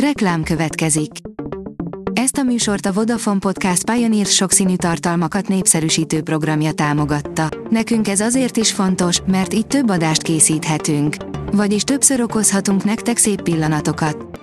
Reklám következik. Ezt a műsort a Vodafone Podcast Pioneer sokszínű tartalmakat népszerűsítő programja támogatta. Nekünk ez azért is fontos, mert így több adást készíthetünk. Vagyis többször okozhatunk nektek szép pillanatokat.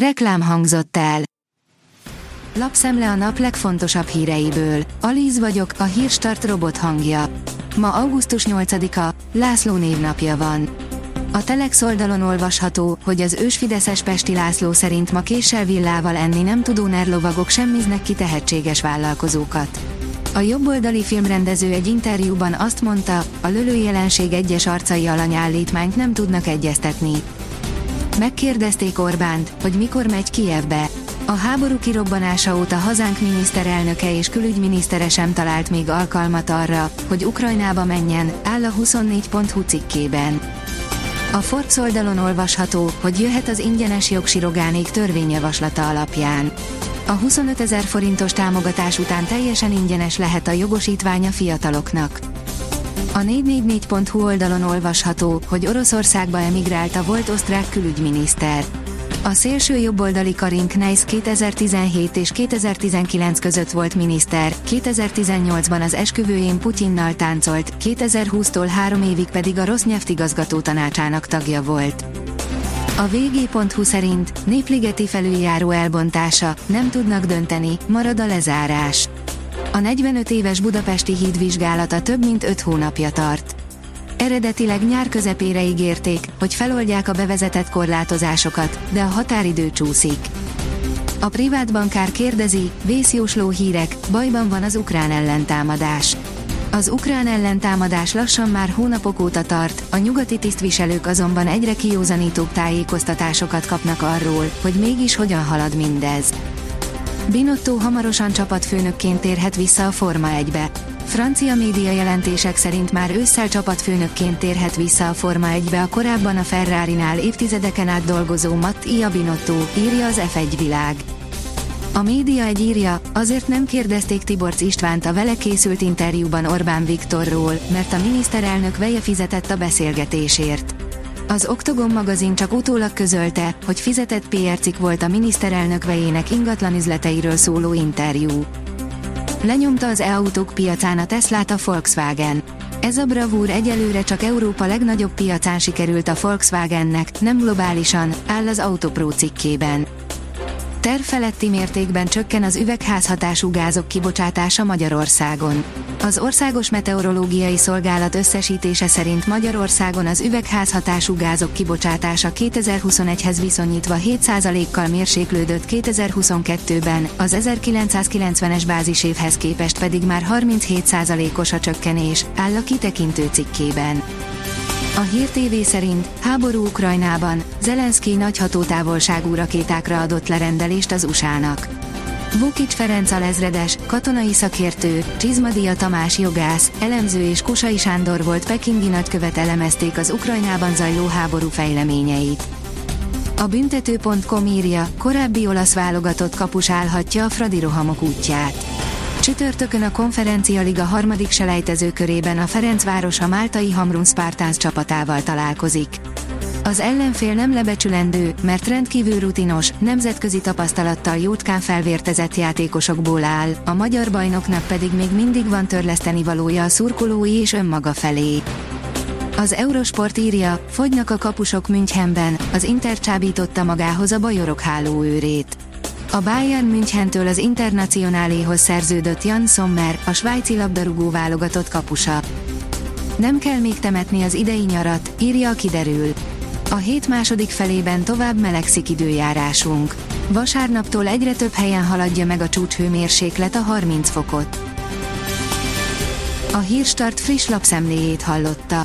Reklám hangzott el. Lapszemle a nap legfontosabb híreiből. Alíz vagyok, a Hírstart robot hangja. Ma augusztus 8-a, László névnapja van. A Telex oldalon olvasható, hogy az ősfideszes Pesty László szerint ma késsel villával enni nem tudó nerlovagok semmiznek ki tehetséges vállalkozókat. A jobboldali filmrendező egy interjúban azt mondta, a lölőjelenség egyes arcai alanyállítmányt nem tudnak egyeztetni. Megkérdezték Orbánt, hogy mikor megy Kijevbe. A háború kirobbanása óta hazánk miniszterelnöke és külügyminisztere sem talált még alkalmat arra, hogy Ukrajnába menjen, áll a 24.hu cikkében. A Forbes oldalon olvasható, hogy jöhet az ingyenes jogsirogánék törvényjavaslata alapján. A 25 000 forintos támogatás után teljesen ingyenes lehet a jogosítvány a fiataloknak. A 444.hu oldalon olvasható, hogy Oroszországba emigrált a volt osztrák külügyminiszter. A szélső jobboldali Karin Kneissl 2017 és 2019 között volt miniszter, 2018-ban az esküvőjén Putyinnal táncolt, 2020-tól 3 évig pedig a Rosneft igazgató tanácsának tagja volt. A vg.hu szerint népligeti felüljáró elbontása, nem tudnak dönteni, marad a lezárás. A 45 éves budapesti híd vizsgálata több mint 5 hónapja tart. Eredetileg nyár közepére ígérték, hogy feloldják a bevezetett korlátozásokat, de a határidő csúszik. A privátbankár kérdezi, vészjósló hírek, bajban van az ukrán ellentámadás. Az ukrán ellentámadás lassan már hónapok óta tart, a nyugati tisztviselők azonban egyre kijózanítóbb tájékoztatásokat kapnak arról, hogy mégis hogyan halad mindez. Binotto hamarosan csapatfőnökként térhet vissza a Forma 1-be. Francia média jelentések szerint már ősszel csapatfőnökként térhet vissza a Forma 1-be a korábban a Ferrarinál évtizedeken át dolgozó Mattia Binotto, írja az F1 világ. A média egy írja, azért nem kérdezték Tiborcz Istvánt a vele készült interjúban Orbán Viktorról, mert a miniszterelnök veje fizetett a beszélgetésért. Az Oktogom magazin csak utólag közölte, hogy fizetett PR-cikk volt a miniszterelnök vejének ingatlan üzleteiről szóló interjú. Lenyomta az e-autók piacán a Teslát a Volkswagen. Ez a bravúr egyelőre csak Európa legnagyobb piacán sikerült a Volkswagennek, nem globálisan, áll az Autopro cikkében. Terv feletti mértékben csökken az üvegházhatású gázok kibocsátása Magyarországon. Az Országos Meteorológiai Szolgálat összesítése szerint Magyarországon az üvegházhatású gázok kibocsátása 2021-hez viszonyítva 7%-kal mérséklődött 2022-ben, az 1990-es bázisévhez képest pedig már 37%-os a csökkenés, áll a kitekintő cikkében. A Hír TV szerint háború Ukrajnában, Zelenszkij nagy hatótávolságú rakétákra adott lerendelést az USA-nak. Vukics Ferenc alezredes, katonai szakértő, Csizmadia Tamás jogász, elemző és Kusai Sándor volt pekingi nagykövet elemezték az Ukrajnában zajló háború fejleményeit. A büntető.com írja, korábbi olasz válogatott kapus állhatja a fradi rohamok útját. Csütörtökön a Konferencia Liga harmadik selejtező körében a Ferencváros a máltai Hamrun-Spartánz csapatával találkozik. Az ellenfél nem lebecsülendő, mert rendkívül rutinos, nemzetközi tapasztalattal jótkán felvértezett játékosokból áll, a magyar bajnoknak pedig még mindig van törlesztenivalója a szurkolói és önmaga felé. Az Eurosport írja, fogynak a kapusok Münchenben, az Inter csábította magához a bajorok hálóőrét. A Bayern Münchentől az Internacionaléhoz szerződött Jan Sommer, a svájci labdarúgó válogatott kapusa. Nem kell még temetni az idei nyarat, írja a kiderül. A hét második felében tovább melegszik időjárásunk. Vasárnaptól egyre több helyen haladja meg a csúcshőmérséklet a 30 fokot. A Hírstart friss lapszemléjét hallotta.